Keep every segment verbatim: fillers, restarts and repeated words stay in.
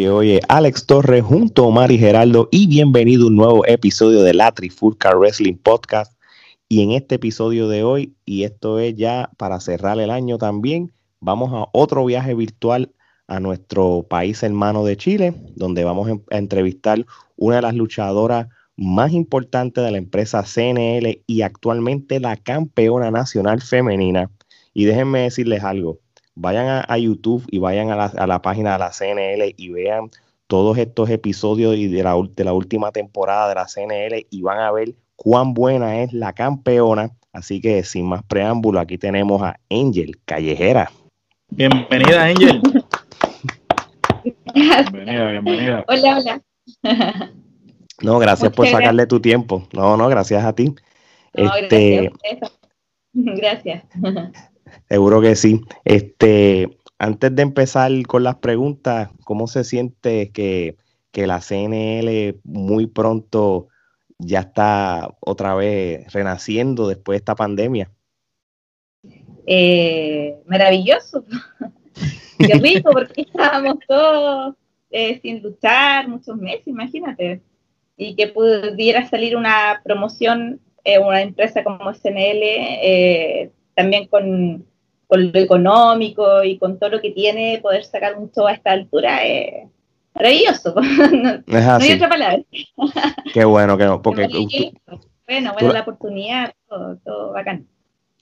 Oye, oye, Alex Torres junto a Omar y Gerardo, y bienvenido a un nuevo episodio de la Trifulca Wrestling Podcast. Y en este episodio de hoy, y esto es ya para cerrar el año también, vamos a otro viaje virtual a nuestro país hermano de Chile, donde vamos a entrevistar una de las luchadoras más importantes de la empresa C N L y actualmente la campeona nacional femenina. Y déjenme decirles algo. Vayan a, a YouTube y vayan a la, a la página de la C N L y vean todos estos episodios y de, la, de la última temporada de la C N L y van a ver cuán buena es la campeona. Así que sin más preámbulo, aquí tenemos a Ángel Callejera. Bienvenida, Ángel. Bienvenida, bienvenida. Hola, hola. No, gracias Muchas por sacarle gracias. tu tiempo. No, no, gracias a ti. No, este, gracias. gracias. Seguro que sí. Este, antes de empezar con las preguntas, ¿cómo se siente que, que la C N L muy pronto ya está otra vez renaciendo después de esta pandemia? Eh, maravilloso. Qué rico, porque estábamos todos eh, sin luchar muchos meses, imagínate. Y que pudiera salir una promoción, eh, una empresa como C N L, eh, también con, con lo económico y con todo lo que tiene, poder sacar un show a esta altura es maravilloso. No, no hay otra palabra. Qué bueno, que no, porque tú, bueno, bueno, tú, la oportunidad, todo, todo bacán.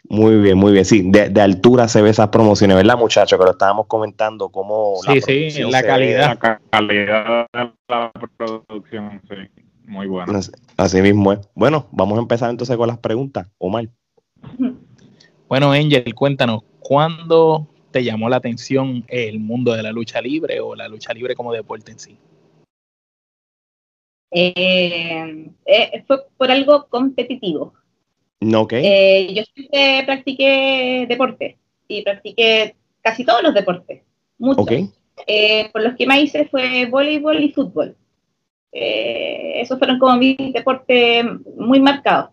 Muy bien, muy bien. Sí, de, de altura se ve esas promociones, ¿verdad, muchachos? Que lo estábamos comentando, cómo sí, la sí, la calidad. La calidad de la producción, sí. Muy buena. Así mismo es. Bueno, vamos a empezar entonces con las preguntas. Omar. Bueno, Ángel, cuéntanos, ¿cuándo te llamó la atención el mundo de la lucha libre o la lucha libre como deporte en sí? Eh, eh, fue por algo competitivo. No, okay. eh, yo siempre practiqué deporte y practiqué casi todos los deportes, muchos. Okay. Eh, por los que más hice fue voleibol y fútbol. Eh, esos fueron como mis deportes muy marcados.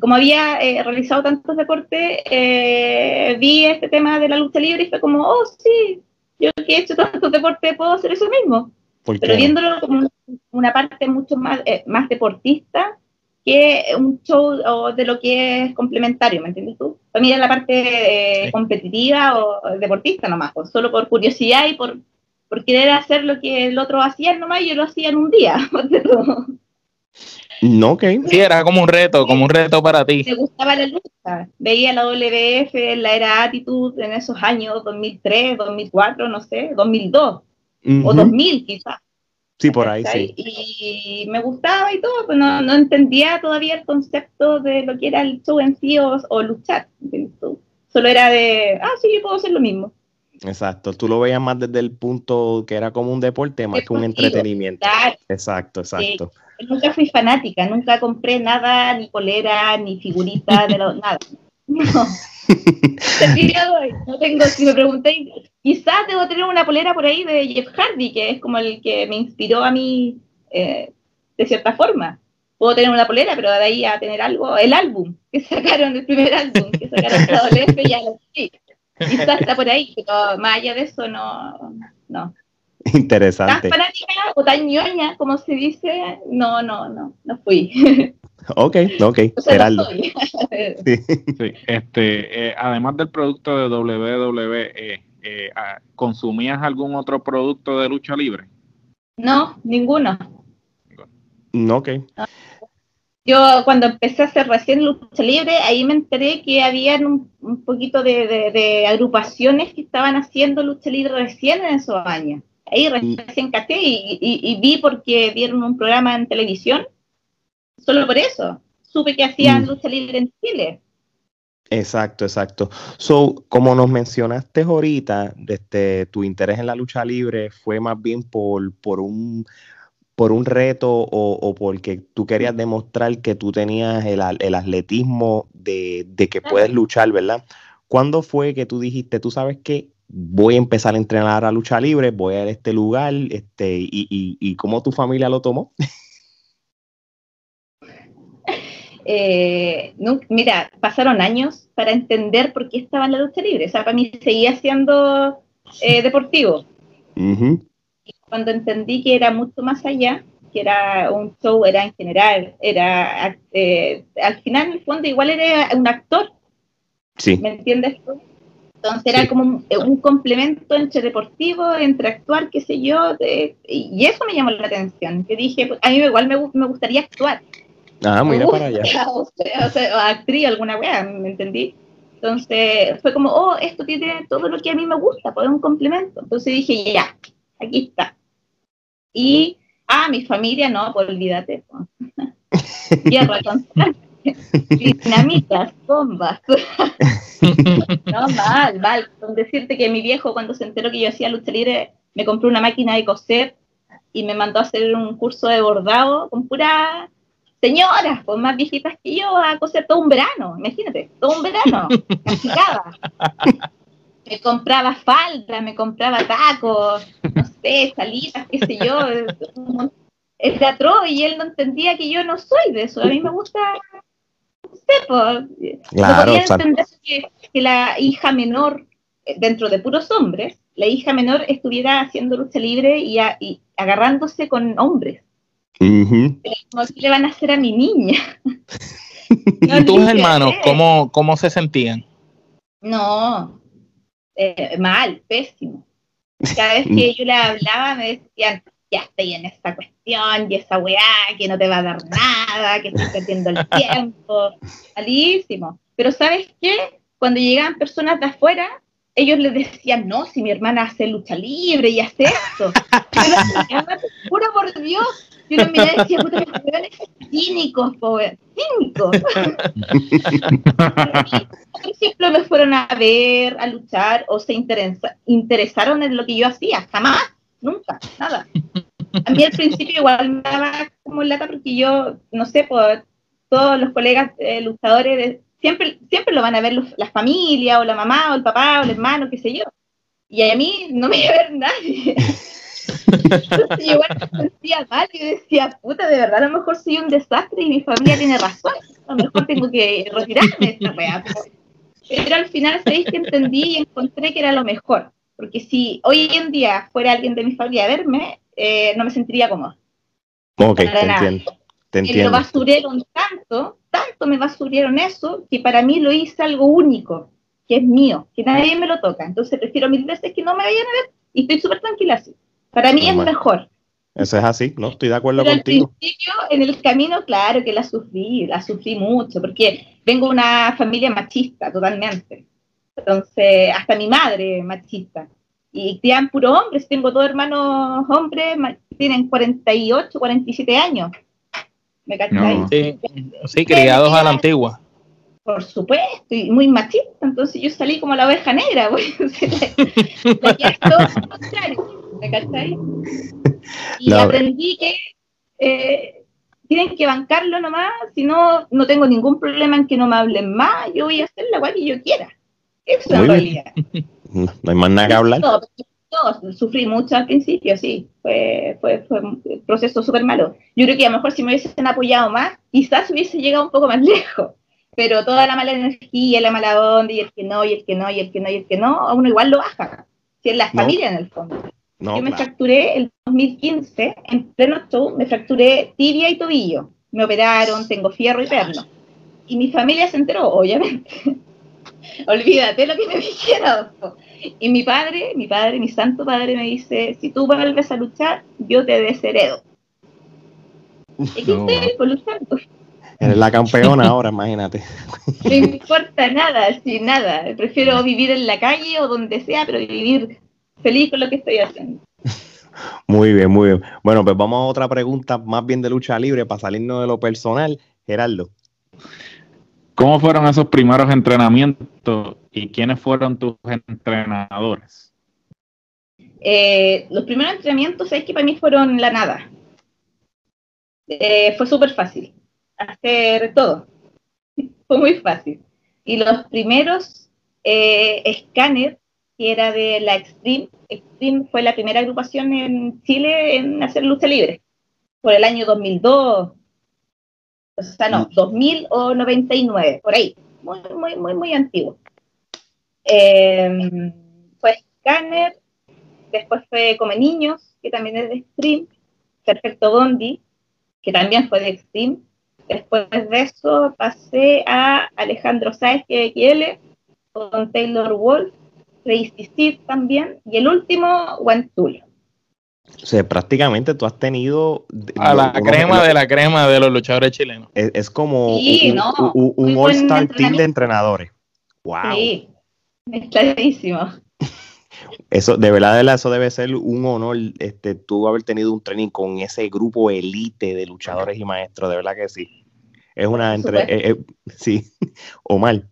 Como había eh, realizado tantos deportes, eh, vi este tema de la lucha libre y fue como, oh, sí, yo que he hecho tantos deportes puedo hacer eso mismo. Pero viéndolo como una parte mucho más, eh, más deportista que un show o de lo que es complementario, ¿me entiendes tú? Para mí era la parte eh, competitiva o deportista nomás, o solo por curiosidad y por, por querer hacer lo que el otro hacía nomás, yo lo hacía en un día, de todo. No, okay. Sí, era como un reto, como un reto para ti. Me gustaba la lucha, veía la W W F, la era Attitude en esos años, dos mil tres, dos mil cuatro, no sé, dos mil dos, uh-huh. o dos mil quizás. Sí, por ahí, ¿sabes? Sí. Y me gustaba y todo, pero no, no entendía todavía el concepto de lo que era el show en sí o, o luchar. Solo era de, ah, sí, yo puedo hacer lo mismo. Exacto, tú lo veías más desde el punto que era como un deporte, más que un entretenimiento. Claro. Exacto, exacto. Sí. Nunca fui fanática, nunca compré nada, ni polera, ni figurita, de lo, nada. No. No tengo, si me pregunté, quizás debo tener una polera por ahí de Jeff Hardy, que es como el que me inspiró a mí, eh, de cierta forma. Puedo tener una polera, pero de ahí a tener algo, el álbum que sacaron, el primer álbum que sacaron de la W W F, ya lo sí. Quizás está por ahí, pero más allá de eso, no, no. Interesante. Tan fanática o tan ñoña, como se dice, no, no, no, no fui. Ok, ok, o sea, Gerardo. No sí. Sí, este, eh, además del producto de W W E, eh, eh, ¿consumías algún otro producto de lucha libre? No, ninguno. No, ok. No. Yo cuando empecé a hacer recién lucha libre, ahí me enteré que había un, un poquito de, de, de agrupaciones que estaban haciendo lucha libre recién en esos años. Ahí recién caté y, y, y vi porque vieron un programa en televisión. Solo por eso supe que hacían mm. lucha libre en Chile. Exacto, exacto. So, como nos mencionaste ahorita, este, tu interés en la lucha libre fue más bien por, por un por un reto o, o porque tú querías demostrar que tú tenías el, el atletismo de, de que puedes luchar, ¿verdad? ¿Cuándo fue que tú dijiste, tú sabes qué? Voy a empezar a entrenar a lucha libre, voy a este lugar, este, y, y, y ¿cómo tu familia lo tomó? Eh, no, mira, pasaron años para entender por qué estaba en la lucha libre, o sea, para mí seguía siendo eh, deportivo. Uh-huh. Y cuando entendí que era mucho más allá, que era un show, era en general, era eh, al final, en el fondo, igual era un actor. Sí. ¿Me entiendes tú? Entonces era sí. como un, un complemento entre deportivo, entre actuar, qué sé yo, de, y eso me llamó la atención. Yo dije, pues, a mí igual me, me gustaría actuar. Ah, mira para allá. O sea, o sea, actriz, alguna weá, ¿me entendí? Entonces fue como, oh, esto tiene todo lo que a mí me gusta, pues es un complemento. Entonces dije, ya, aquí está. Y, ah, mi familia, no, pues olvídate. Tierra constante. Dinamitas, bombas. No, mal, mal. Con decirte que mi viejo, cuando se enteró que yo hacía lucha libre, me compró una máquina de coser y me mandó a hacer un curso de bordado con puras señoras, con más viejitas que yo, a coser todo un verano. Imagínate, todo un verano. Castigaba. Me compraba falda, me compraba tacos, no sé, salidas, qué sé yo. El teatro, y él no entendía que yo no soy de eso. A mí me gusta. No sé, claro, podía entender que, que la hija menor, dentro de puros hombres, la hija menor estuviera haciendo lucha libre y, a, y agarrándose con hombres. Uh-huh. Como si le van a hacer a mi niña. No, ¿y tus hermanos cómo, cómo se sentían? No, eh, mal, pésimo. Cada vez que yo le hablaba me decían, ya estoy en esta cuestión, y esa weá, que no te va a dar nada, que estoy perdiendo el tiempo, malísimo. Pero ¿sabes qué? Cuando llegaban personas de afuera, ellos les decían, no, si mi hermana hace lucha libre y hace esto. Yo los miraba, juro por Dios, yo los miraba y decía, puta, los weones cínicos, pobre, cínicos. Por ejemplo, me fueron a ver, a luchar, o se interesa, interesaron en lo que yo hacía, jamás. Nunca, nada. A mí al principio igual me daba como lata porque yo, no sé, por todos los colegas eh, luchadores, de, siempre siempre lo van a ver los, la familia, o la mamá, o el papá, o el hermano, qué sé yo. Y a mí no me iba a ver nadie. Entonces yo igual me sentía mal y decía, puta, de verdad, a lo mejor soy un desastre y mi familia tiene razón. A lo mejor tengo que retirarme de esta wea. Pero al final, sabéis que entendí y encontré que era lo mejor. Porque si hoy en día fuera alguien de mi familia a verme, eh, no me sentiría cómoda. Ok, te entiendo, te entiendo. Lo basurieron tanto, tanto me basurieron eso, que para mí lo hice algo único, que es mío, que nadie me lo toca. Entonces prefiero mil veces que no me vayan a ver y estoy súper tranquila así. Para mí bueno, es mejor. Eso es así, ¿no? Estoy de acuerdo Pero contigo. Al principio, en el camino, claro que la sufrí, la sufrí mucho, porque vengo de una familia machista totalmente. Entonces, hasta mi madre machista. Y crian puro hombres, tengo dos hermanos hombres, tienen cuarenta y ocho, cuarenta y siete años. ¿Me cacháis? No. Sí, sí, criados a la antigua. Por supuesto, y muy machista, entonces yo salí como la oveja negra, güey. La que es todo contrario, ¿me cacháis? Y no, aprendí que eh, tienen que bancarlo nomás, si no, no tengo ningún problema en que no me hablen más, yo voy a hacer la guay que yo quiera. Eso es la realidad. No, no hay más nada que hablar. No, no, sufrí mucho al principio, sí. Fue, fue, fue un proceso súper malo. Yo creo que a lo mejor si me hubiesen apoyado más, quizás hubiese llegado un poco más lejos. Pero toda la mala energía, la mala onda, y el que no, y el que no, y el que no, y el que no, a uno igual lo baja. Si es la familia, no, en el fondo. No, Yo me claro. fracturé en dos mil quince, en pleno show, me fracturé tibia y tobillo. Me operaron, tengo fierro y perno. Y mi familia se enteró, obviamente. Olvídate lo que me dijeron. Y mi padre, mi padre, mi santo padre me dice, si tú vuelves a luchar, yo te desheredo. ¿Y qué estoy por luchar? Eres la campeona ahora, imagínate. No importa nada, sí, nada. Prefiero vivir en la calle o donde sea, pero vivir feliz con lo que estoy haciendo. Muy bien, muy bien. Bueno, pues vamos a otra pregunta más bien de lucha libre para salirnos de lo personal. Gerardo, ¿cómo fueron esos primeros entrenamientos y quiénes fueron tus entrenadores? Eh, los primeros entrenamientos, ¿sabes? Que para mí fueron la nada. Eh, fue súper fácil hacer todo. Fue muy fácil. Y los primeros eh, escáneres, que era de la Xtreme, Xtreme fue la primera agrupación en Chile en hacer lucha libre, por el año dos mil dos. O sea, no, dos mil o noventa y nueve, por ahí. Muy, muy, muy, muy antiguo. Eh, fue escáner, después fue Come Niños, que también es de Xtreme, Perfecto Bondi, que también fue de Xtreme. Después de eso pasé a Alejandro Sáez, que es con Taylor Wolf, Crazy Steve también, y el último, Guantulo. O sea, prácticamente tú has tenido... A la no, crema no, de la crema de los luchadores chilenos. Es, es como sí, un, no, un, un all-star team de entrenadores. Wow. Sí, es clarísimo. Eso, de verdad, eso debe ser un honor, este, tú haber tenido un training con ese grupo elite de luchadores y maestros, de verdad que sí. Es una... entre eh, eh, Sí, Omar.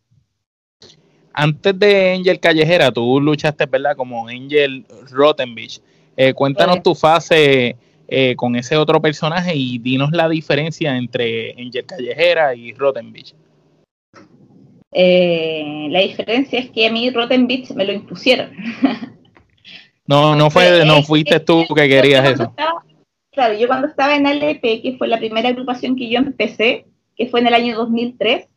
Antes de Ángel Callejera, tú luchaste, ¿verdad?, como Ángel Rotten Bitch. Eh, cuéntanos tu fase eh, con ese otro personaje y dinos la diferencia entre Ángel Callejera y Rotten Bitch. Eh, la diferencia es que a mí Rotten Bitch me lo impusieron. No, no fue, no fuiste tú que querías eso. Estaba, claro, yo cuando estaba en A L P, que fue la primera agrupación que yo empecé, que fue en el año dos mil tres,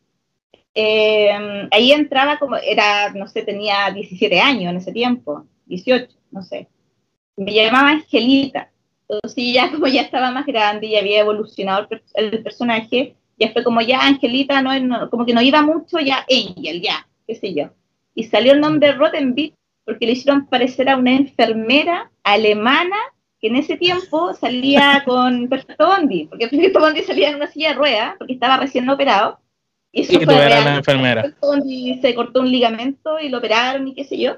eh, ahí entraba como, era, no sé, tenía diecisiete años en ese tiempo, dieciocho, no sé. Me llamaba Angelita, entonces ya como ya estaba más grande y había evolucionado el, el personaje, ya fue como ya Angelita, no, no, como que no iba mucho, ya Angel, ya, qué sé yo. Y salió el nombre Rotten Bitch porque le hicieron parecer a una enfermera alemana que en ese tiempo salía con Perfecto Bondi, porque Perfecto Bondi salía en una silla de ruedas porque estaba recién operado. Y eso y fue real, la enfermera. Perfecto Bondi se cortó un ligamento y lo operaron y qué sé yo.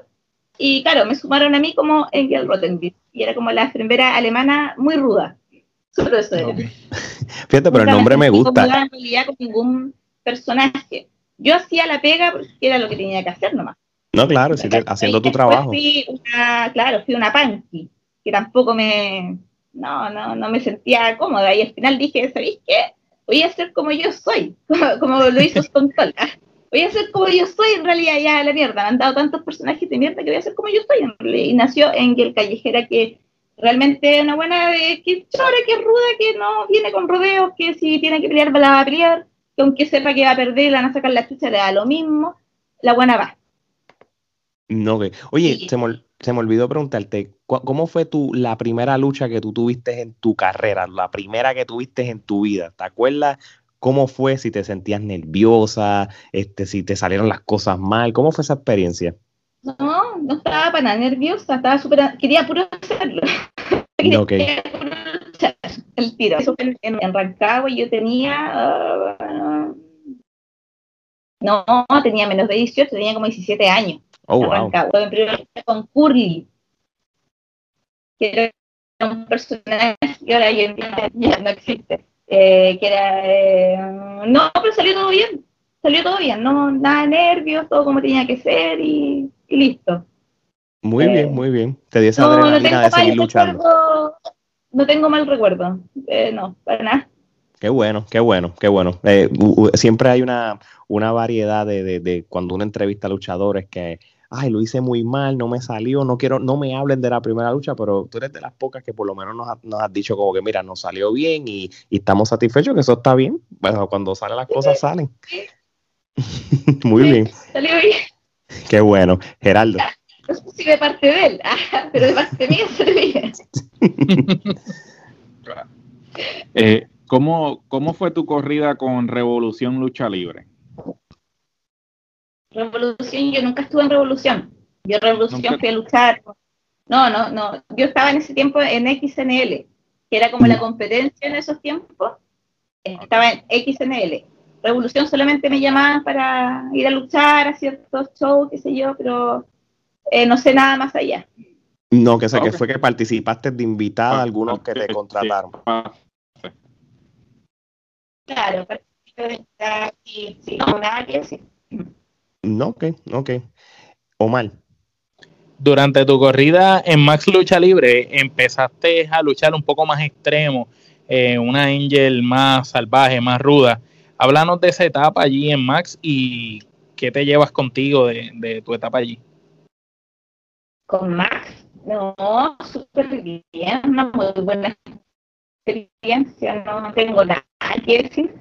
Y claro, me sumaron a mí como Ángel Rotten Bitch. Y era como la enfermera alemana muy ruda. Solo eso era. Okay. Fíjate, pero el nombre me gusta. No jugaba con ningún personaje. Yo hacía la pega porque era lo que tenía que hacer nomás. No, claro, si te, haciendo tu trabajo. Fui una, claro, fui una punky, que tampoco me... No, no, no me sentía cómoda. Y al final dije, ¿sabéis qué? Voy a ser como yo soy. Como, como lo hizo Swanton. Voy a ser como yo soy, en realidad, ya la mierda. Me han dado tantos personajes de mierda que voy a ser como yo soy, en realidad. Y nació Ángel Callejera, que realmente es una buena, eh, que chora, que es ruda, que no viene con rodeos, que si tiene que pelear, la va a pelear, que aunque sepa que va a perder, la van a sacar la chucha, le da lo mismo. La buena va. No, que. Okay. Oye, sí. se, me, se me olvidó preguntarte, ¿cómo fue tu, la primera lucha que tú tuviste en tu carrera? La primera que tuviste en tu vida, ¿te acuerdas? ¿Cómo fue? Si te sentías nerviosa, este, si te salieron las cosas mal, ¿cómo fue esa experiencia? No, no estaba para nada nerviosa, estaba súper, quería puro hacerlo. Okay. Quería puro luchar el tiro. Eso fue en, en Rancagua y yo tenía, uh, no, tenía menos de dieciocho, tenía como diecisiete años. Oh, wow. Rancagua, en primer con Curly, que era un personaje que ahora yo ya no existe. Eh, que era, eh, no, pero salió todo bien, salió todo bien, no, nada de nervios, todo como tenía que ser y, y listo. Muy eh, bien, muy bien, te dio esa no, adrenalina no de seguir luchando. Recuerdo, no tengo mal recuerdo, eh, no, para nada. Qué bueno, qué bueno, qué bueno. Eh, siempre hay una, una variedad de, de, de cuando uno entrevista a luchadores que... ay, lo hice muy mal, no me salió, no quiero, no me hablen de la primera lucha, pero tú eres de las pocas que por lo menos nos, ha, nos has dicho como que mira, nos salió bien y, y estamos satisfechos que eso está bien. Bueno, cuando salen las cosas salen. Muy bien. Salió bien. Qué bueno, Gerardo. No sé si de parte de él, pero de parte mía salió bien. eh, ¿cómo, ¿Cómo fue tu corrida con Revolución Lucha Libre? Revolución, yo nunca estuve en Revolución. Yo Revolución nunca fui a luchar. No, no, no. Yo estaba en ese tiempo en X N L, que era como la competencia en esos tiempos. Estaba en X N L. Revolución solamente me llamaban para ir a luchar, a ciertos shows, qué sé yo, pero eh, no sé nada más allá. No, que, o sea, okay. que fue que participaste de invitada a algunos que te contrataron. Claro, participé de invitada y sí, no, nada que decir. No, ok, ok. Omar. Durante tu corrida en Max Lucha Libre, empezaste a luchar un poco más extremo, eh, una Ángel más salvaje, más ruda. Háblanos de esa etapa allí en Max y qué te llevas contigo de, de tu etapa allí. Con Max, no, súper bien, una muy buena experiencia, no tengo nada que decir.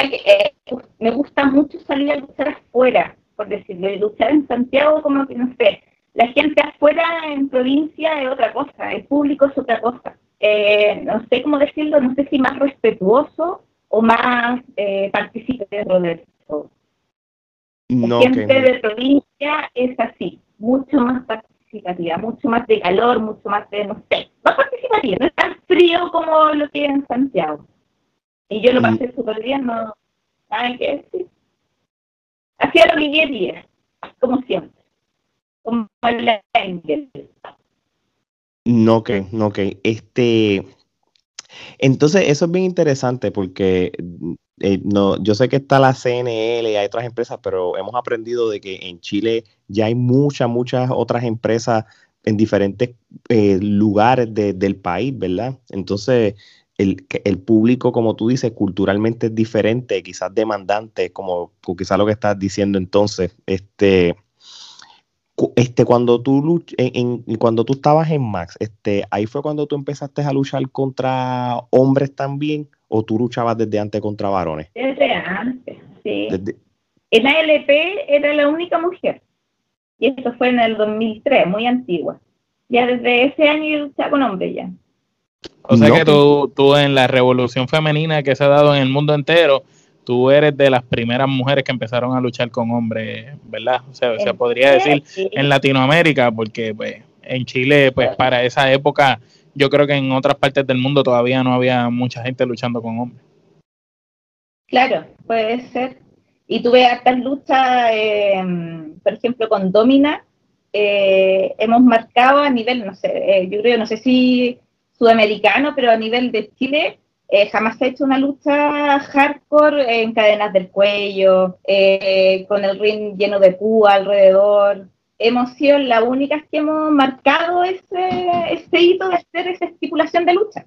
Eh, me gusta mucho salir a luchar afuera. Por decirlo, y luchar en Santiago como que no sé, la gente afuera en provincia es otra cosa, el público es otra cosa. Eh, no sé cómo decirlo, no sé si más respetuoso o más eh, participativo de eso. No, la gente okay. de provincia es así, mucho más participativa, mucho más de calor, mucho más de, no sé, más participativa, no es tan frío como lo que hay en Santiago. Y yo lo pasé mm. súper bien, no saben qué decir. Hacía lo que quería, como siempre, como el Ángel. No, ok, no, ok. Este, entonces, eso es bien interesante porque eh, no, yo sé que está la C N L y hay otras empresas, pero hemos aprendido de que en Chile ya hay muchas, muchas otras empresas en diferentes eh, lugares de, del país, ¿verdad? Entonces, el, el público, como tú dices, culturalmente es diferente, quizás demandante, como quizás lo que estás diciendo entonces, este... Este, cuando tú luch- en, en, cuando tú estabas en Max, este, ahí fue cuando tú empezaste a luchar contra hombres también, o tú luchabas desde antes contra varones. Desde antes, sí. Desde... En A L P era la única mujer, y eso fue en el dos mil tres, muy antigua. Ya desde ese año yo luchaba con hombres ya. O sea no. que tú, tú en la revolución femenina que se ha dado en el mundo entero, tú eres de las primeras mujeres que empezaron a luchar con hombres, ¿verdad? O sea, se podría decir en Latinoamérica, porque pues en Chile, pues para esa época, yo creo que en otras partes del mundo todavía no había mucha gente luchando con hombres. Claro, puede ser. Y tuve hartas luchas, eh, por ejemplo, con Domina, eh, hemos marcado a nivel, no sé, eh, yo creo, no sé si sudamericano, pero a nivel de Chile... Eh, jamás he hecho una lucha hardcore en cadenas del cuello, eh, con el ring lleno de púa alrededor. Hemos sido las únicas que hemos marcado ese, ese hito de hacer esa estipulación de lucha.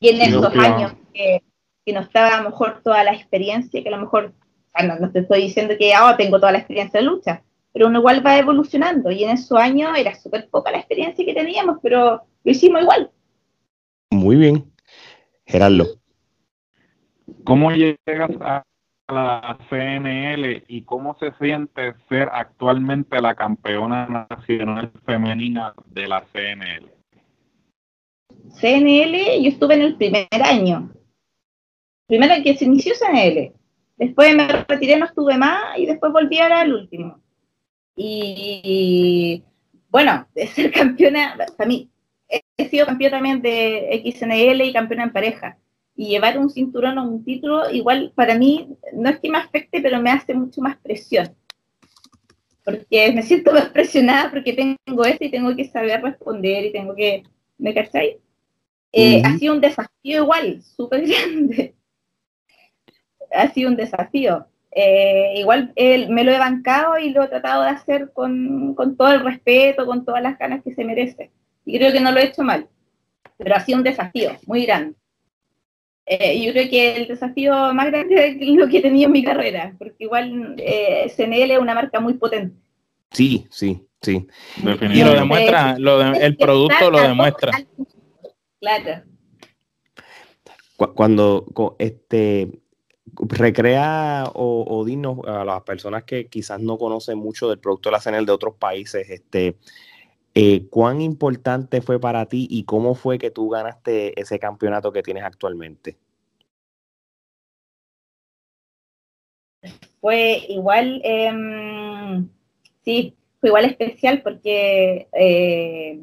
Y en esos sí, años que, que no estaba a lo mejor toda la experiencia, que a lo mejor, ah, no, no te estoy diciendo que ahora oh, tengo toda la experiencia de lucha, pero uno igual va evolucionando. Y en esos años era súper poca la experiencia que teníamos, pero lo hicimos igual. Muy bien. Gerardo, ¿cómo llegas a la C N L y cómo se siente ser actualmente la campeona nacional femenina de la C N L? C N L, yo estuve en el primer año, primero que se inició C N L, después me retiré, no estuve más y después volví a al último. Y bueno, de ser campeona, para mí, he sido campeona también de X N L y campeona en pareja, y llevar un cinturón o un título igual para mí no es que me afecte, pero me hace mucho más presión, porque me siento más presionada porque tengo esto y tengo que saber responder y tengo que, ¿me cacháis? Eh, uh-huh. Ha sido un desafío igual, súper grande, ha sido un desafío, eh, igual eh, me lo he bancado y lo he tratado de hacer con, con todo el respeto, con todas las ganas que se merece. Y creo que no lo he hecho mal, pero ha sido un desafío muy grande. Eh, yo creo que el desafío más grande es lo que he tenido en mi carrera, porque igual eh, C N L es una marca muy potente. Sí, sí, sí. Definitivamente. Y lo demuestra, lo de, el producto lo demuestra. Claro. Cuando este recrea o, o dinos a las personas que quizás no conocen mucho del producto de la C N L de otros países, este... Eh, ¿cuán importante fue para ti y cómo fue que tú ganaste ese campeonato que tienes actualmente? Fue igual, eh, sí, fue igual especial porque eh,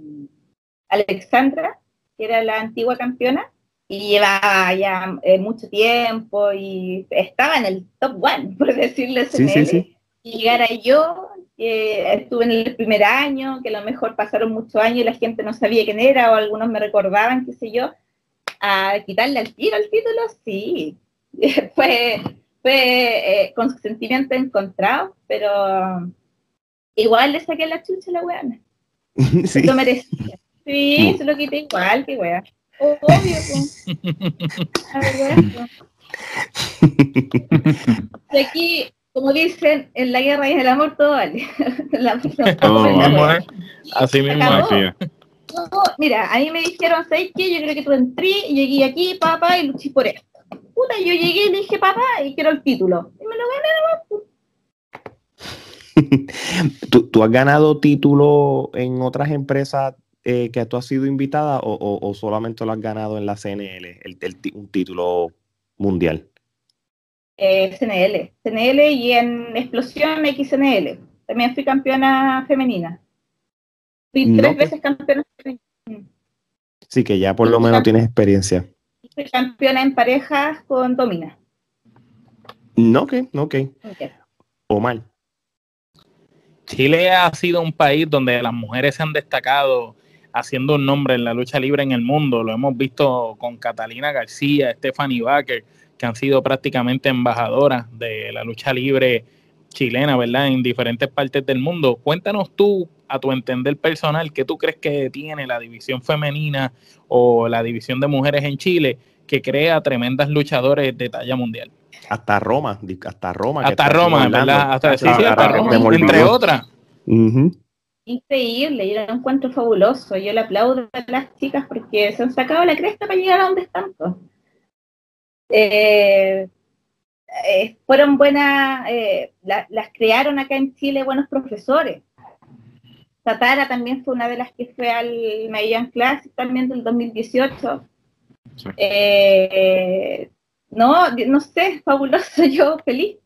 Alexandra, que era la antigua campeona, y llevaba ya eh, mucho tiempo y estaba en el top one, por decirlo así. Sí, sí, sí. Y llegara yo... que estuve en el primer año, que a lo mejor pasaron muchos años y la gente no sabía quién era, o algunos me recordaban, qué sé yo, a quitarle al tiro el título, sí. fue fue eh, con sentimientos encontrados, pero igual le saqué la chucha a la weana. Sí. Lo merecía. Sí, se lo quité igual, qué wea. Obvio, pues. A ver, pues. Aquí... Como dicen, en la guerra y en el amor todo vale. La, oh, la amor. Así mismo. No, mira, a mí me dijeron, ¿sabes qué? Yo creo que tú entré, llegué aquí, papá, y luché por esto. Puta, yo llegué y le dije, papá, y quiero el título. Y me lo gané, ¿Tú, ¿Tú has ganado títulos en otras empresas eh, que tú has sido invitada o, o, o solamente lo has ganado en la C N L, el, el, un título mundial? Eh, C N L. C N L y en Explosión X N L. También fui campeona femenina. Fui no, tres que... veces campeona femenina. Sí, que ya por lo menos tienes experiencia. Fui campeona en parejas con Domina. No, ok, ok. okay. Omar. Chile ha sido un país donde las mujeres se han destacado haciendo un nombre en la lucha libre en el mundo. Lo hemos visto con Catalina García, Stephanie Baker, que han sido prácticamente embajadoras de la lucha libre chilena, ¿verdad? En diferentes partes del mundo. Cuéntanos tú, a tu entender personal, ¿qué tú crees que tiene la división femenina o la división de mujeres en Chile que crea tremendas luchadores de talla mundial? Hasta Roma, hasta Roma. Hasta que Roma, ¿verdad? Hasta, sí, sí, hasta Roma, entre otras. Uh-huh. Increíble, yo lo encuentro fabuloso. Yo le aplaudo a las chicas porque se han sacado la cresta para llegar a donde están. Eh, eh, fueron buenas, eh, la, las crearon acá en Chile buenos profesores. Tatara también fue una de las que fue al Mayan Classic también del dos mil dieciocho. Sí. Eh, no, no sé, fabuloso, yo feliz.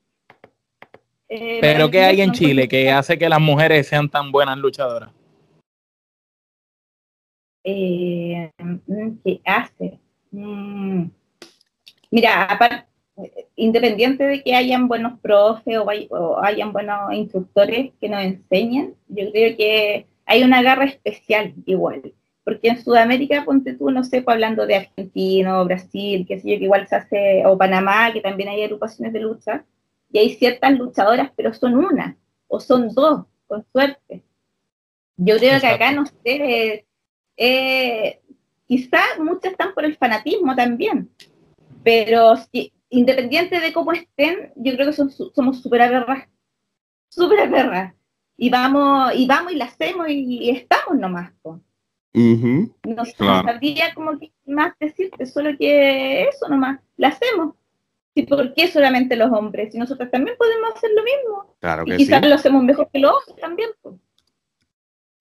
Eh, ¿Pero qué hay en Chile que hace que las mujeres sean tan buenas luchadoras? Eh, ¿Qué hace? Mm. Mira, aparte, independiente de que hayan buenos profes o, hay, o hayan buenos instructores que nos enseñen, yo creo que hay una garra especial igual, porque en Sudamérica, ponte tú, no sé, pues hablando de Argentina o Brasil, qué sé yo, que igual se hace, o Panamá, que también hay agrupaciones de lucha, y hay ciertas luchadoras, pero son una, o son dos, con suerte. Yo creo Exacto. que acá, no sé, eh, eh, quizás muchas están por el fanatismo también, pero si, independiente de cómo estén, yo creo que son, somos súper aberras, súper aberras, y vamos, y vamos y la hacemos y, y estamos nomás. Pues. Uh-huh. No claro. sabría como que más decirte, solo que eso nomás, la hacemos. ¿Y por qué solamente los hombres? Si nosotros también podemos hacer lo mismo. Claro que y quizás sí. lo hacemos mejor que los otros también. Pues.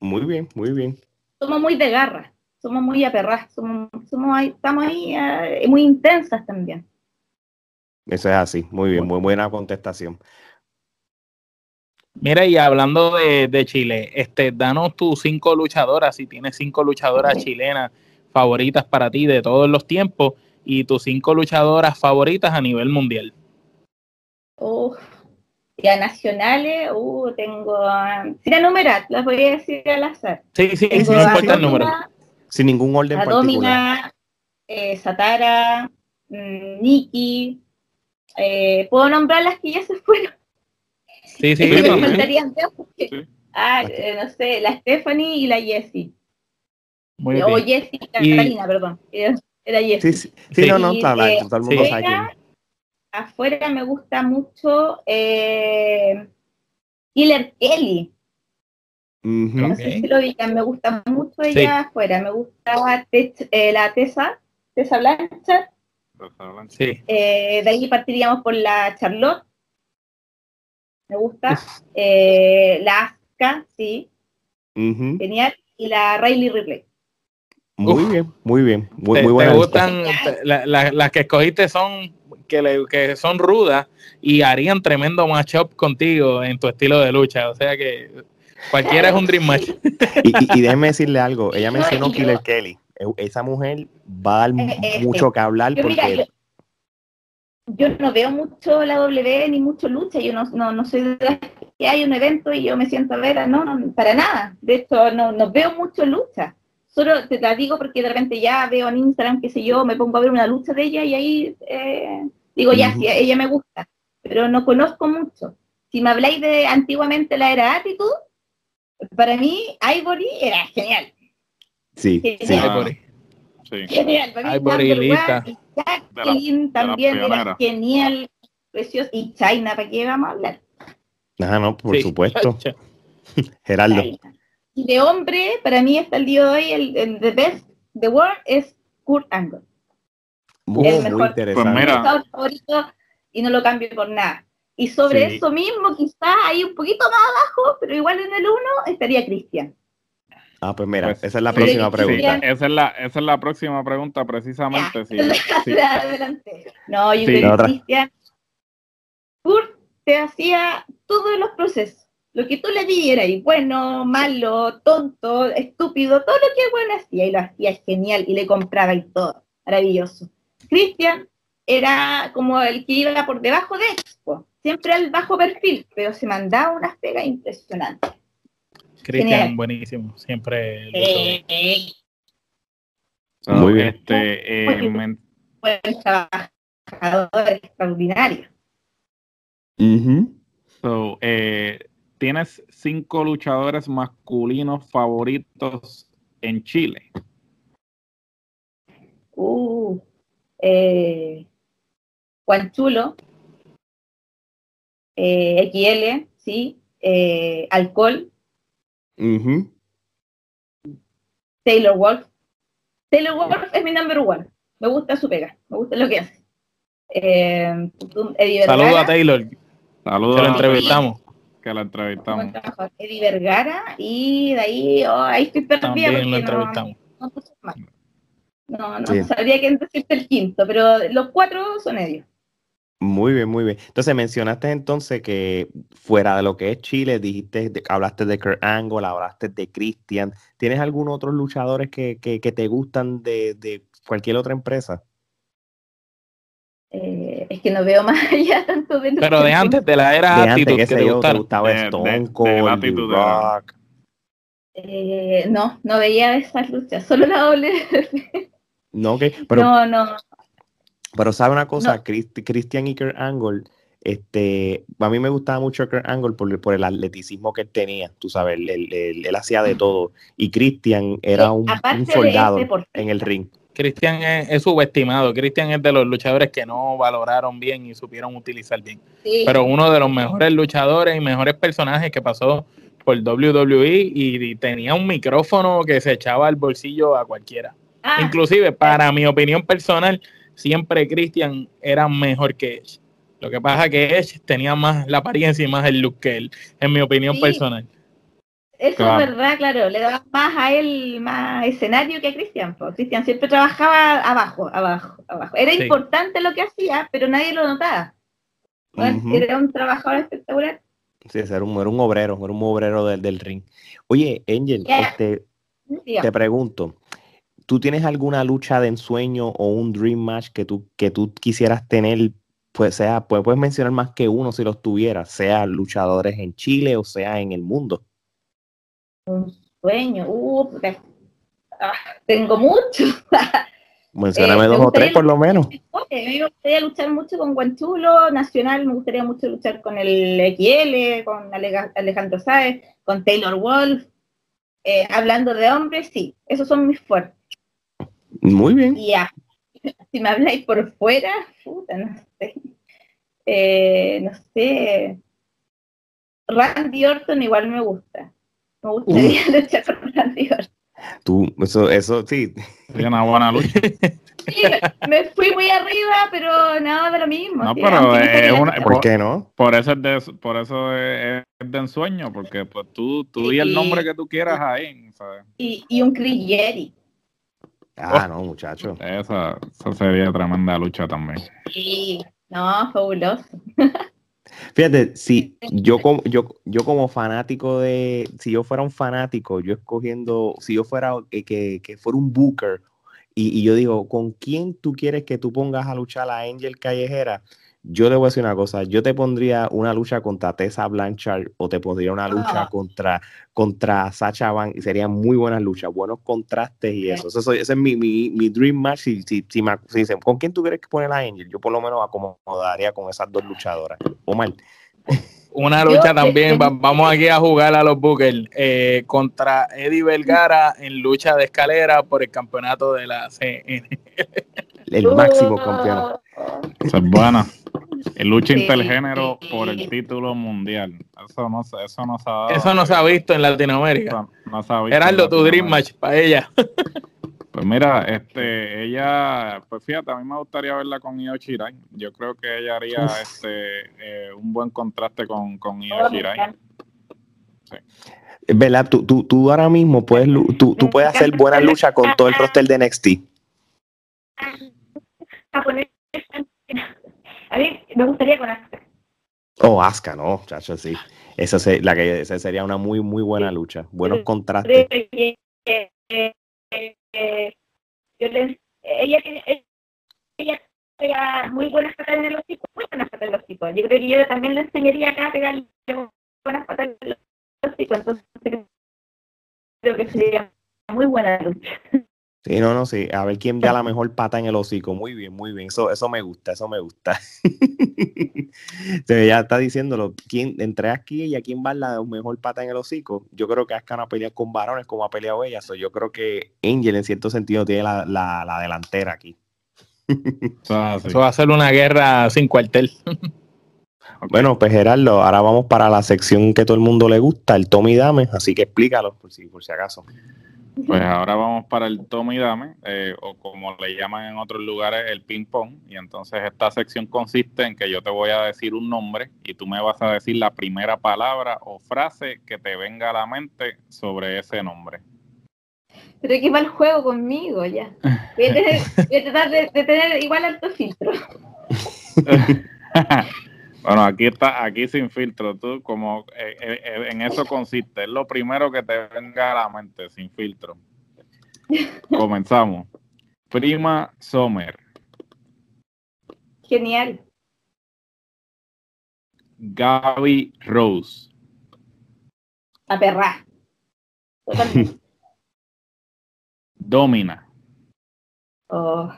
Muy bien, muy bien. Somos muy de garra. Somos muy aperradas, somos, somos ahí, estamos ahí eh, muy intensas también. Eso es así, muy bien, muy buena contestación. Mira, y hablando de, de Chile, este, danos tus cinco luchadoras, si tienes cinco luchadoras sí. chilenas favoritas para ti de todos los tiempos, y tus cinco luchadoras favoritas a nivel mundial. Uf, ya nacionales, uh, tengo... Sin enumerar, las voy a decir al azar. Sí, sí, tengo no importa el número. Sin ningún orden particular. Domina, eh, Satara, mmm, Nikki, eh, ¿puedo nombrar las que ya se fueron? Sí, sí. Me faltarían dos porque, sí. Ah, eh, no sé, la Stephanie y la Jessie. Muy o bien. Jessie y Catalina, y... perdón. Era Jessie. Sí, sí, sí, sí, no, no, está la, eh, todo el mundo sí. sabe quién. Afuera me gusta mucho eh, Killer Kelly. No okay. sé si lo ubican, me gusta mucho ella sí. afuera, me gusta eh, la Tessa, Tessa Blanchard, sí. eh, de ahí partiríamos por la Charlotte, me gusta, eh, la Asuka, sí, uh-huh. genial, y la Riley Ripley. Muy Uf. bien, muy bien, muy, muy buena. Te gustan, las la, la que escogiste son, que, le, que son rudas y harían tremendo matchup contigo en tu estilo de lucha, o sea que... Cualquiera es un dream match. Y, y, y déjeme decirle algo, ella mencionó no, Killer yo, Kelly. Esa mujer va a dar eh, mucho eh, que hablar yo, porque... Mira, yo, yo no veo mucho la W ni mucho lucha, yo no, no, no soy de las que hay un evento y yo me siento a ver, no, no para nada. De hecho, no, no veo mucho lucha. Solo te la digo porque de repente ya veo en Instagram, qué sé yo, me pongo a ver una lucha de ella y ahí eh, digo, ya, uh-huh. sí, ella me gusta, pero no conozco mucho. Si me habláis de antiguamente la era Attitude, para mí, Ivory era genial. Sí, genial. sí. Ivory. Genial. Para mí, Ivory lista. Jacqueline también era genial, precioso. Y China, ¿para qué vamos a hablar? Ah, no, por sí. supuesto. Gerardo. Y de hombre, para mí hasta el día de hoy, el, el the best, the world, es Kurt Angle. Oh, muy mejor, interesante. Pues mira. Favorito, y no lo cambio por nada. Y sobre sí. eso mismo, quizás ahí un poquito más abajo, pero igual en el uno, estaría Christian. Ah, pues mira, pues, esa es la próxima pregunta. Sí, esa, es la, esa es la próxima pregunta, precisamente. Ah, sí, la, sí. La, adelante. No, yo sí, creo que Christian, Kurt te hacía todos los procesos. Lo que tú le dieras, y bueno, malo, tonto, estúpido, todo lo que bueno hacía, y lo hacía genial, y le compraba y todo. Maravilloso. Christian era como el que iba por debajo de Expo, siempre al bajo perfil, pero se mandaba unas pegas impresionantes. Christian, buenísimo, siempre. Eh, eh. So, Muy bien. Este, eh, un buen trabajador extraordinario. Uh-huh. So, eh, ¿tienes cinco luchadores masculinos favoritos en Chile? Uh, eh, Juan Chulo, eh, equis ele, sí, eh, Alcohol, uh-huh. Taylor Wolf. Taylor Wolf es mi number one. Me gusta su pega, me gusta lo que hace. Eh, Eddie Vergara. Saludos a Taylor. Saludos. Que lo entrevistamos. Que lo entrevistamos. Eddie Vergara y de ahí, oh, ahí estoy perdida. También lo entrevistamos. No, no, no, No, no sí. sabría que decirte el quinto, pero los cuatro son ellos. Muy bien, muy bien. Entonces mencionaste entonces que fuera de lo que es Chile, dijiste, de, hablaste de Kurt Angle, hablaste de Christian. ¿Tienes algunos otros luchadores que, que, que te gustan de, de cualquier otra empresa? Eh, es que no veo más allá tanto de... Pero de antes, de la era de actitud antes, que, que te, yo, te gustaba de, Stone Cold, de, de, de Rock. Eh, no, no veía esas luchas, solo la doble. No, okay, pero, no, no. Pero sabe una cosa, no. Christ, Christian y Kurt Angle, este, a mí me gustaba mucho Kurt Angle por, por el atleticismo que él tenía, tú sabes, él, él, él, él hacía de todo, y Christian era un, un soldado este, en el ring. Christian es, es subestimado, Christian es de los luchadores que no valoraron bien y supieron utilizar bien, sí. Pero uno de los mejores luchadores y mejores personajes que pasó por doble u doble u E y, y tenía un micrófono que se echaba al bolsillo a cualquiera. Ah, inclusive, para mi opinión personal, siempre Christian era mejor que Edge. Lo que pasa es que Edge tenía más la apariencia y más el look que él, en mi opinión sí, personal. Eso claro. es verdad, claro. Le daba más a él, más escenario que a Christian. Christian siempre trabajaba abajo, abajo, abajo. Era sí. importante lo que hacía, pero nadie lo notaba. Bueno, uh-huh. Era un trabajador espectacular. Sí, era un, era un obrero, era un obrero del, del ring. Oye, Ángel, yeah. este, yeah. te pregunto, ¿tú tienes alguna lucha de ensueño o un dream match que tú, que tú quisieras tener? Pues sea, pues, puedes mencionar más que uno si los tuvieras, sea luchadores en Chile o sea en el mundo. Un sueño, uh, ah, tengo mucho. Mencióname eh, dos me o tres por lo menos. Me gustaría luchar mucho con Guanchulo, Nacional, me gustaría mucho luchar con el equis ele, con Alejandro Sáez, con Taylor Wolf. Eh, hablando de hombres, sí, esos son mis fuertes. Muy bien. Ya, yeah. Si me habláis por fuera, puta, no sé. Eh, no sé. Randy Orton igual me gusta. Me gustaría uh. luchar con Randy Orton. Tú, eso, eso sí, sería una buena lucha. Sí, me fui muy arriba, pero nada de lo mismo. No, tío, pero es una, ¿por, ¿por qué no? Por eso es de, por eso es de ensueño, porque pues tú, tú sí, y el nombre que tú quieras ahí, ¿sabes? Y, y un Crigeri. Ah, oh, no, muchacho. Esa, esa sería tremenda lucha también. Sí, no, fabuloso. Fíjate, si yo como, yo, yo como fanático de, si yo fuera un fanático, yo escogiendo, si yo fuera que, que, que fuera un booker, y, y yo digo, ¿con quién tú quieres que tú pongas a luchar a Ángel Callejera? Yo te voy a decir una cosa, yo te pondría una lucha contra Tessa Blanchard o te pondría una lucha oh. contra, contra Sacha Van, y serían muy buenas luchas, buenos contrastes y eso. Eso, eso ese es mi, mi, mi dream match. Si, si, si me si dicen, ¿con quién tú quieres que poner a Ángel? Yo por lo menos acomodaría con esas dos luchadoras. Omar. Una lucha yo, también, eh, va, vamos aquí a jugar a los Bookers, eh, contra Eddie Vergara en lucha de escalera por el campeonato de la C N L. El máximo campeón. Esa es buena. El lucha sí, intergénero sí, por el título mundial. Eso no, eso no se ha dado. Eso no se ha visto en Latinoamérica. No, no se ha visto. Gerardo, tu dream match para ella. Pues mira, este, ella, pues fíjate, a mí me gustaría verla con Io Shirai. Yo creo que ella haría este eh, un buen contraste con, con Io Shirai. Sí. ¿Verdad? Tú, tú, tú ahora mismo puedes, tú, tú puedes hacer buena lucha con todo el roster de N X T. A mí me gustaría con Asuka. Oh, Asuka, no, chacho, sí. Esa, se, la que, esa sería una muy, muy buena lucha. Buenos contrastes. Eh, yo les, ella tiene ella, ella, muy buenas patas de los tipos, muy buenas patas de los tipos. Yo creo que yo también le enseñaría acá a pegarle buenas patas de los tipos, entonces creo que sería muy buena lucha. Sí, no, no, sí, a ver quién da la mejor pata en el hocico. Muy bien, muy bien, eso, eso me gusta, eso me gusta. Ya está diciéndolo, ¿quién, entre aquí y a quién va la mejor pata en el hocico? Yo creo que Asuka no ha peleado con varones como ha peleado ella, so yo creo que Angel en cierto sentido tiene la, la, la delantera aquí. Ah, sí. Eso va a ser una guerra sin cuartel. Bueno, pues Gerardo, ahora vamos para la sección que todo el mundo le gusta, el Tommy Dame, así que explícalo por si, por si acaso. Pues ahora vamos para el Tommy Dame, eh, o como le llaman en otros lugares, el ping-pong. Y entonces esta sección consiste en que yo te voy a decir un nombre y tú me vas a decir la primera palabra o frase que te venga a la mente sobre ese nombre. Pero qué mal juego conmigo, ya. Voy a, tener, voy a tratar de, de tener igual alto filtro. Bueno, aquí está, aquí sin filtro, tú como eh, eh, en eso consiste, es lo primero que te venga a la mente, sin filtro. Comenzamos. Prima Sommer. Genial. Gaby Rose. La perra. Domina. Oh,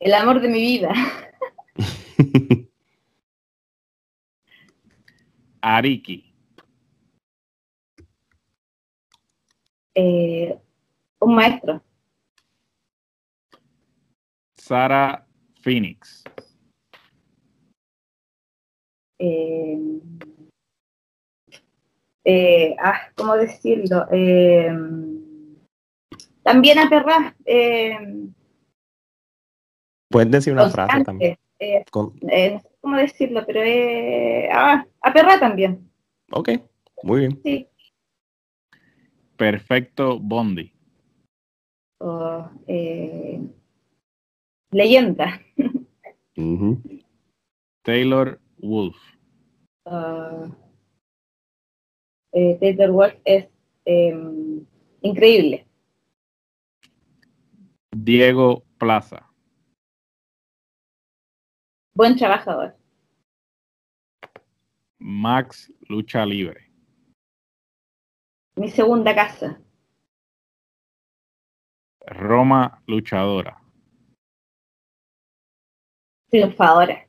el amor de mi vida. Ariki. Eh, un maestro. Sara Phoenix. Eh, eh, ah, ¿cómo decirlo? Eh, también aterrar. Eh, Puedes decir una constante. Frase también. Eh, Con... eh, cómo decirlo, pero eh, ah, a perra también. Ok, muy bien. Sí. Perfecto Bondi. Oh, eh, leyenda. Uh-huh. Taylor Wolf. Uh, eh, Taylor Wolf es eh, increíble. Diego Plaza. Buen trabajador. Max Lucha Libre. Mi segunda casa. Roma Luchadora. Triunfadora.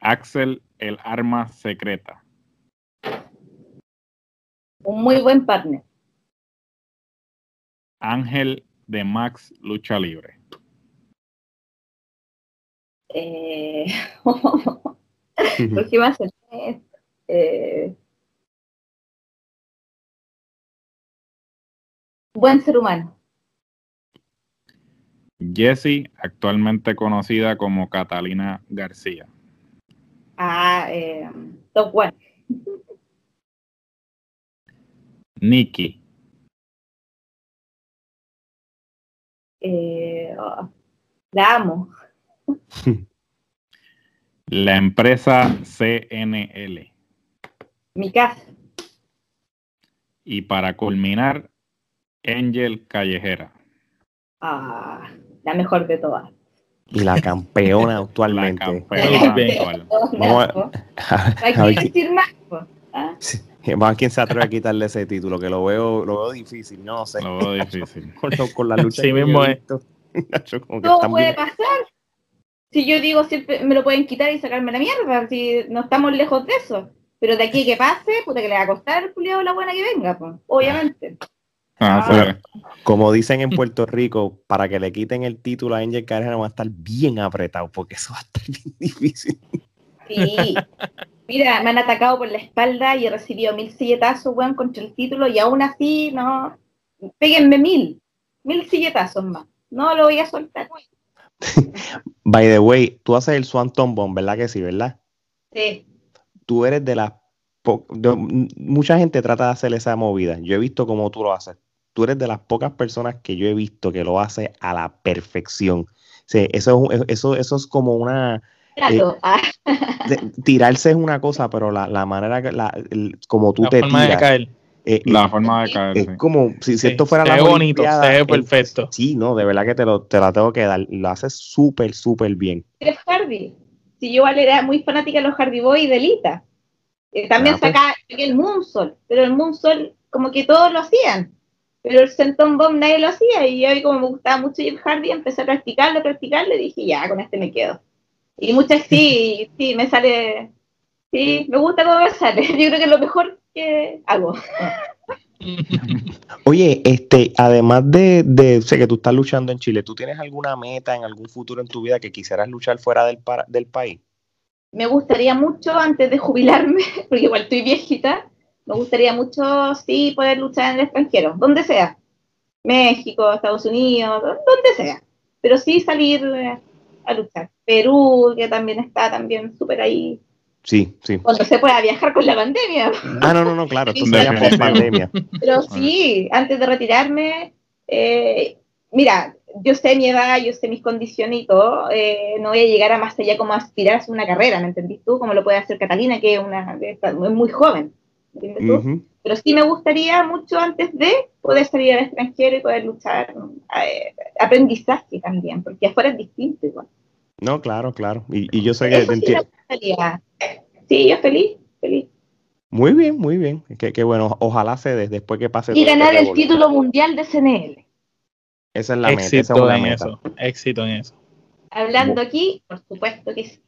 Axel el Arma Secreta. Un muy buen partner. Ángel de Max Lucha Libre. Eh, ¿Por qué más? Eh, buen ser humano. Jessie, actualmente conocida como Catalina García. Ah, eh, Top One. Nikki. Eh, oh, la amo. La empresa C N L. Mi casa. Y para culminar, Ángel Callejera. Ah, la mejor de todas. Y la campeona actualmente. La campeona de todas. Más quien se atreve a quitarle ese título, que lo veo, lo veo difícil, no sé. Lo veo difícil. Con, con la lucha. Sí mismo esto. No puede bien. Pasar. Si yo digo siempre me lo pueden quitar y sacarme la mierda, si no estamos lejos de eso. Pero de aquí que pase, puta que le va a costar el culiao la buena que venga, pues, obviamente. Ah, ah, sí. Como dicen en Puerto Rico, para que le quiten el título a Ángel Carrera va a estar bien apretado, porque eso va a estar bien difícil. Sí. Mira, me han atacado por la espalda y he recibido mil silletazos, weón, contra el título y aún así, no, péguenme mil. mil silletazos más. No lo voy a soltar. By the way, tú haces el Swanton Bomb, ¿verdad que sí, verdad? Sí. Tú eres de las... Mucha gente trata de hacer esa movida. Yo he visto cómo tú lo haces. Tú eres de las pocas personas que yo he visto que lo hace a la perfección. Sí, eso, eso, eso es como una... Claro. Eh, ah. de, tirarse es una cosa, pero la, la manera que la, el, como tú la te forma tiras, de caer. Eh, la eh, forma de caer. Es sí. como si, si sí. esto fuera la bonito, se ve perfecto. Eh, sí, no, de verdad que te, lo, te la tengo que dar. Lo haces súper, súper bien. Jeff Hardy. Si yo era muy fanática de los Hardy Boys y de Lita. Eh, también ah, pues. Sacaba el Moonsault, pero el Moonsault como que todos lo hacían. Pero el Swanton Bomb nadie lo hacía, y yo como me gustaba mucho Jeff Hardy, empecé a practicarlo, practicarlo, y dije, ya, con este me quedo. Y muchas sí, sí, me sale, sí, me gusta cómo me sale, yo creo que es lo mejor que hago. Oye, este, además de, de, sé que tú estás luchando en Chile, ¿tú tienes alguna meta en algún futuro en tu vida que quisieras luchar fuera del, para, del país? Me gustaría mucho, antes de jubilarme, porque igual estoy viejita, me gustaría mucho, sí, poder luchar en el extranjero, donde sea. México, Estados Unidos, donde sea. Pero sí salir a luchar. Perú, que también está también súper ahí. Sí, sí. Cuando se pueda viajar con la pandemia. Ah, no, no, no, claro, tú viajas por pandemia. Pero sí, antes de retirarme, eh, mira, yo sé mi edad, yo sé mis condiciones y todo, eh, no voy a llegar a más allá como aspirar a hacer una carrera, ¿me entendís tú? Como lo puede hacer Catalina, que es, una, que está, es muy joven. Uh-huh. Pero sí me gustaría mucho antes de poder salir al extranjero y poder luchar, eh, aprendizaje también, porque afuera es distinto igual. No, claro, claro, y, y yo sé que... Eso sí, entiendo. Me gustaría. Sí, yo feliz, feliz. Muy bien, muy bien, que, que bueno, ojalá se dé después que pase... Y ganar el título mundial de C N L. Esa es la meta, esa es la meta. Éxito en eso. Hablando aquí, por supuesto que sí.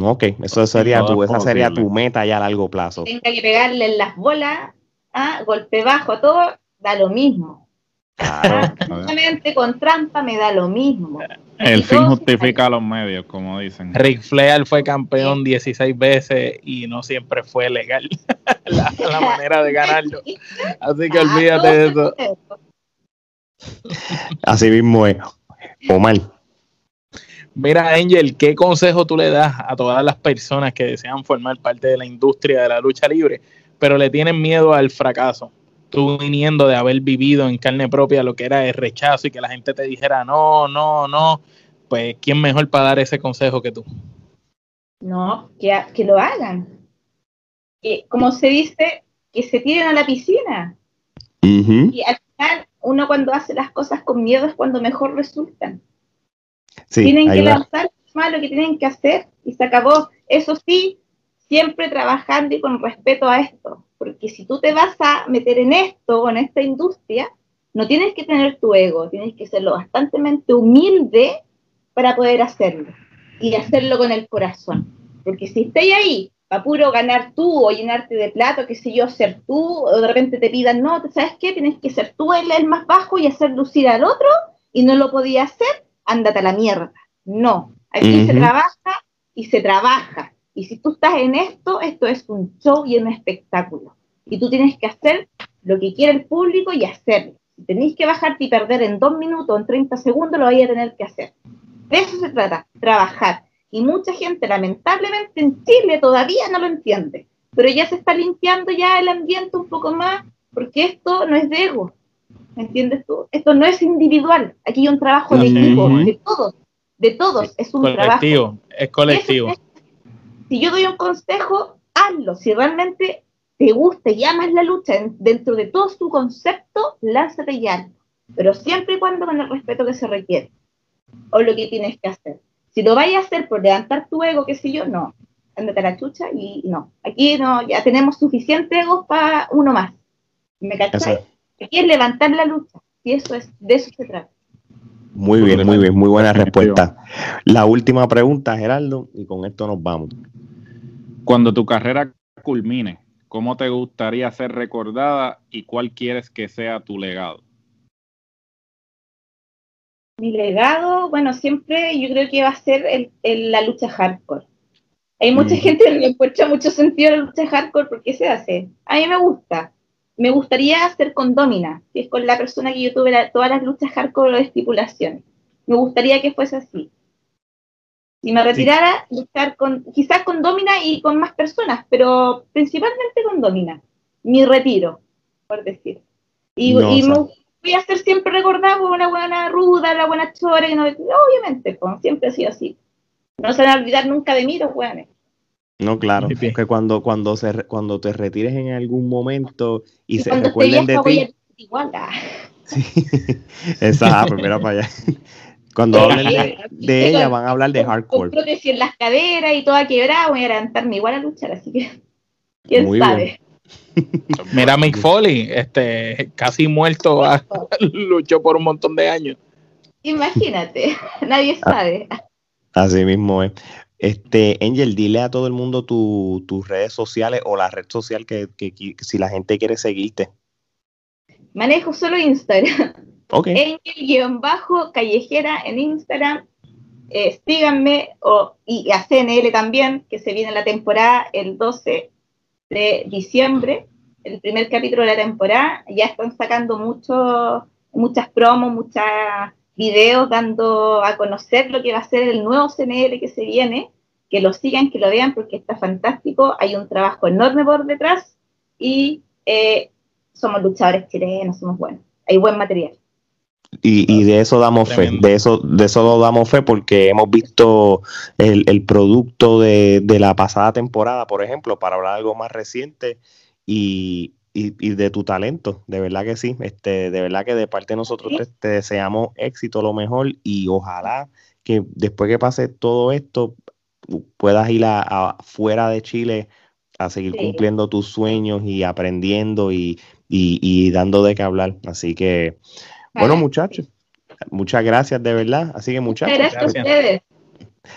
Ok, eso sería tu, esa sería tu meta ya a largo plazo. Tenga que pegarle en las bolas, ¿ah? Golpe bajo, todo, da lo mismo. Claro, solamente con trampa me da lo mismo. El y fin justifica los medios, como dicen. Ric Flair fue campeón sí. dieciséis veces y no siempre fue legal la, la manera de ganarlo. Así que ah, olvídate de eso. Así mismo es, Omar. Mira, Ángel, ¿qué consejo tú le das a todas las personas que desean formar parte de la industria de la lucha libre, pero le tienen miedo al fracaso? Tú viniendo de haber vivido en carne propia lo que era el rechazo y que la gente te dijera no, no, no, pues ¿quién mejor para dar ese consejo que tú? No, que, que lo hagan. Que, como se dice, que se tiren a la piscina. Uh-huh. Y al final, uno cuando hace las cosas con miedo es cuando mejor resultan. Sí, tienen que lanzar más lo que tienen que hacer y se acabó. Eso sí, siempre trabajando y con respeto a esto, porque si tú te vas a meter en esto, en esta industria, no tienes que tener tu ego, tienes que serlo bastante humilde para poder hacerlo y hacerlo con el corazón, porque si estás ahí para puro ganar tú o llenarte de plato, qué sé yo, ser tú, o de repente te pidan, no, ¿sabes qué? Tienes que ser tú el, el más bajo y hacer lucir al otro y no lo podías hacer, ándate a la mierda. No, aquí uh-huh. se trabaja y se trabaja. Y si tú estás en esto, esto es un show y un espectáculo. Y tú tienes que hacer lo que quiere el público y hacerlo. Si tenéis que bajarte y perder en dos minutos, en treinta segundos, lo vais a tener que hacer. De eso se trata, trabajar. Y mucha gente, lamentablemente, en Chile todavía no lo entiende. Pero ya se está limpiando ya el ambiente un poco más, porque esto no es de ego. ¿Me entiendes tú? Esto no es individual. Aquí hay un trabajo de equipo, de todos, de todos. Es un trabajo. Es colectivo. Es, es, si yo doy un consejo, hazlo. Si realmente te gusta y amas la lucha, dentro de todo tu concepto, lánzate y hazlo. Pero siempre y cuando con el respeto que se requiere. O lo que tienes que hacer. Si lo vayas a hacer por levantar tu ego, qué sé yo, no. Ándate a la chucha y no. Aquí no, ya tenemos suficiente egos para uno más. ¿Me cachai? Aquí es levantar la lucha, y eso es, de eso se trata. Muy bien, muy bien, muy buena respuesta. La última pregunta, Gerardo, y con esto nos vamos. Cuando tu carrera culmine, ¿cómo te gustaría ser recordada y cuál quieres que sea tu legado? Mi legado, bueno, siempre yo creo que va a ser el, el, la lucha hardcore. Hay mucha mm. gente que le encuentra mucho sentido a la lucha hardcore porque se hace. A mí me gusta. me gustaría hacer con Domina, que es con la persona que yo tuve la, todas las luchas hardcore de estipulación. Me gustaría que fuese así. Si me retirara, sí. luchar con, quizás con Domina y con más personas, pero principalmente con Domina. Mi retiro, por decir. Y, no, y o sea, me voy a hacer siempre recordada por una buena ruda, la buena chora, que no, obviamente, pues, siempre ha sido así. No se van a olvidar nunca de mí los hueones. No, claro, que cuando cuando se cuando te retires en algún momento y, y se recuerden de ti. Igual. Sí, esa primera para allá. Cuando hablen de, de ella, van a hablar de hardcore. Con protección en las caderas y toda quebrada, voy a levantarme igual a luchar, así que quién Muy sabe. Bien. Mira, Mick Foley, este, casi muerto, luchó por un montón de años. Imagínate, nadie sabe. Así mismo es. Este, Ángel, dile a todo el mundo tu, tus redes sociales o la red social que, que, que si la gente quiere seguirte. Manejo solo Instagram. Okay. Ángel-Callejera en Instagram, eh, síganme, o, y a C N L también, que se viene la temporada el doce de diciembre, el primer capítulo de la temporada. Ya están sacando mucho, muchas promos, muchos videos dando a conocer lo que va a ser el nuevo C N L que se viene. Que lo sigan, que lo vean, porque está fantástico. Hay un trabajo enorme por detrás y eh, somos luchadores chilenos, somos buenos, hay buen material. Y, y de eso damos Tremendo. fe, de eso de eso lo damos fe, porque hemos visto el, el producto de, de la pasada temporada, por ejemplo, para hablar de algo más reciente, y, y, y de tu talento, de verdad que sí, este, de verdad que de parte de nosotros ¿Sí? te, te deseamos éxito, lo mejor, y ojalá que después que pase todo esto, puedas ir a, a fuera de Chile a seguir sí. cumpliendo tus sueños y aprendiendo y, y, y dando de qué hablar, así que bueno, muchachos, muchas gracias de verdad. Así que, muchachos, gracias a ustedes.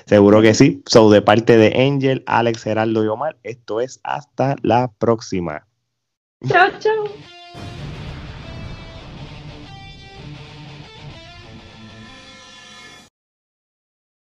Seguro que sí. So, de parte de Ángel, Alex, Gerardo y Omar, esto es hasta la próxima. Chao, chao.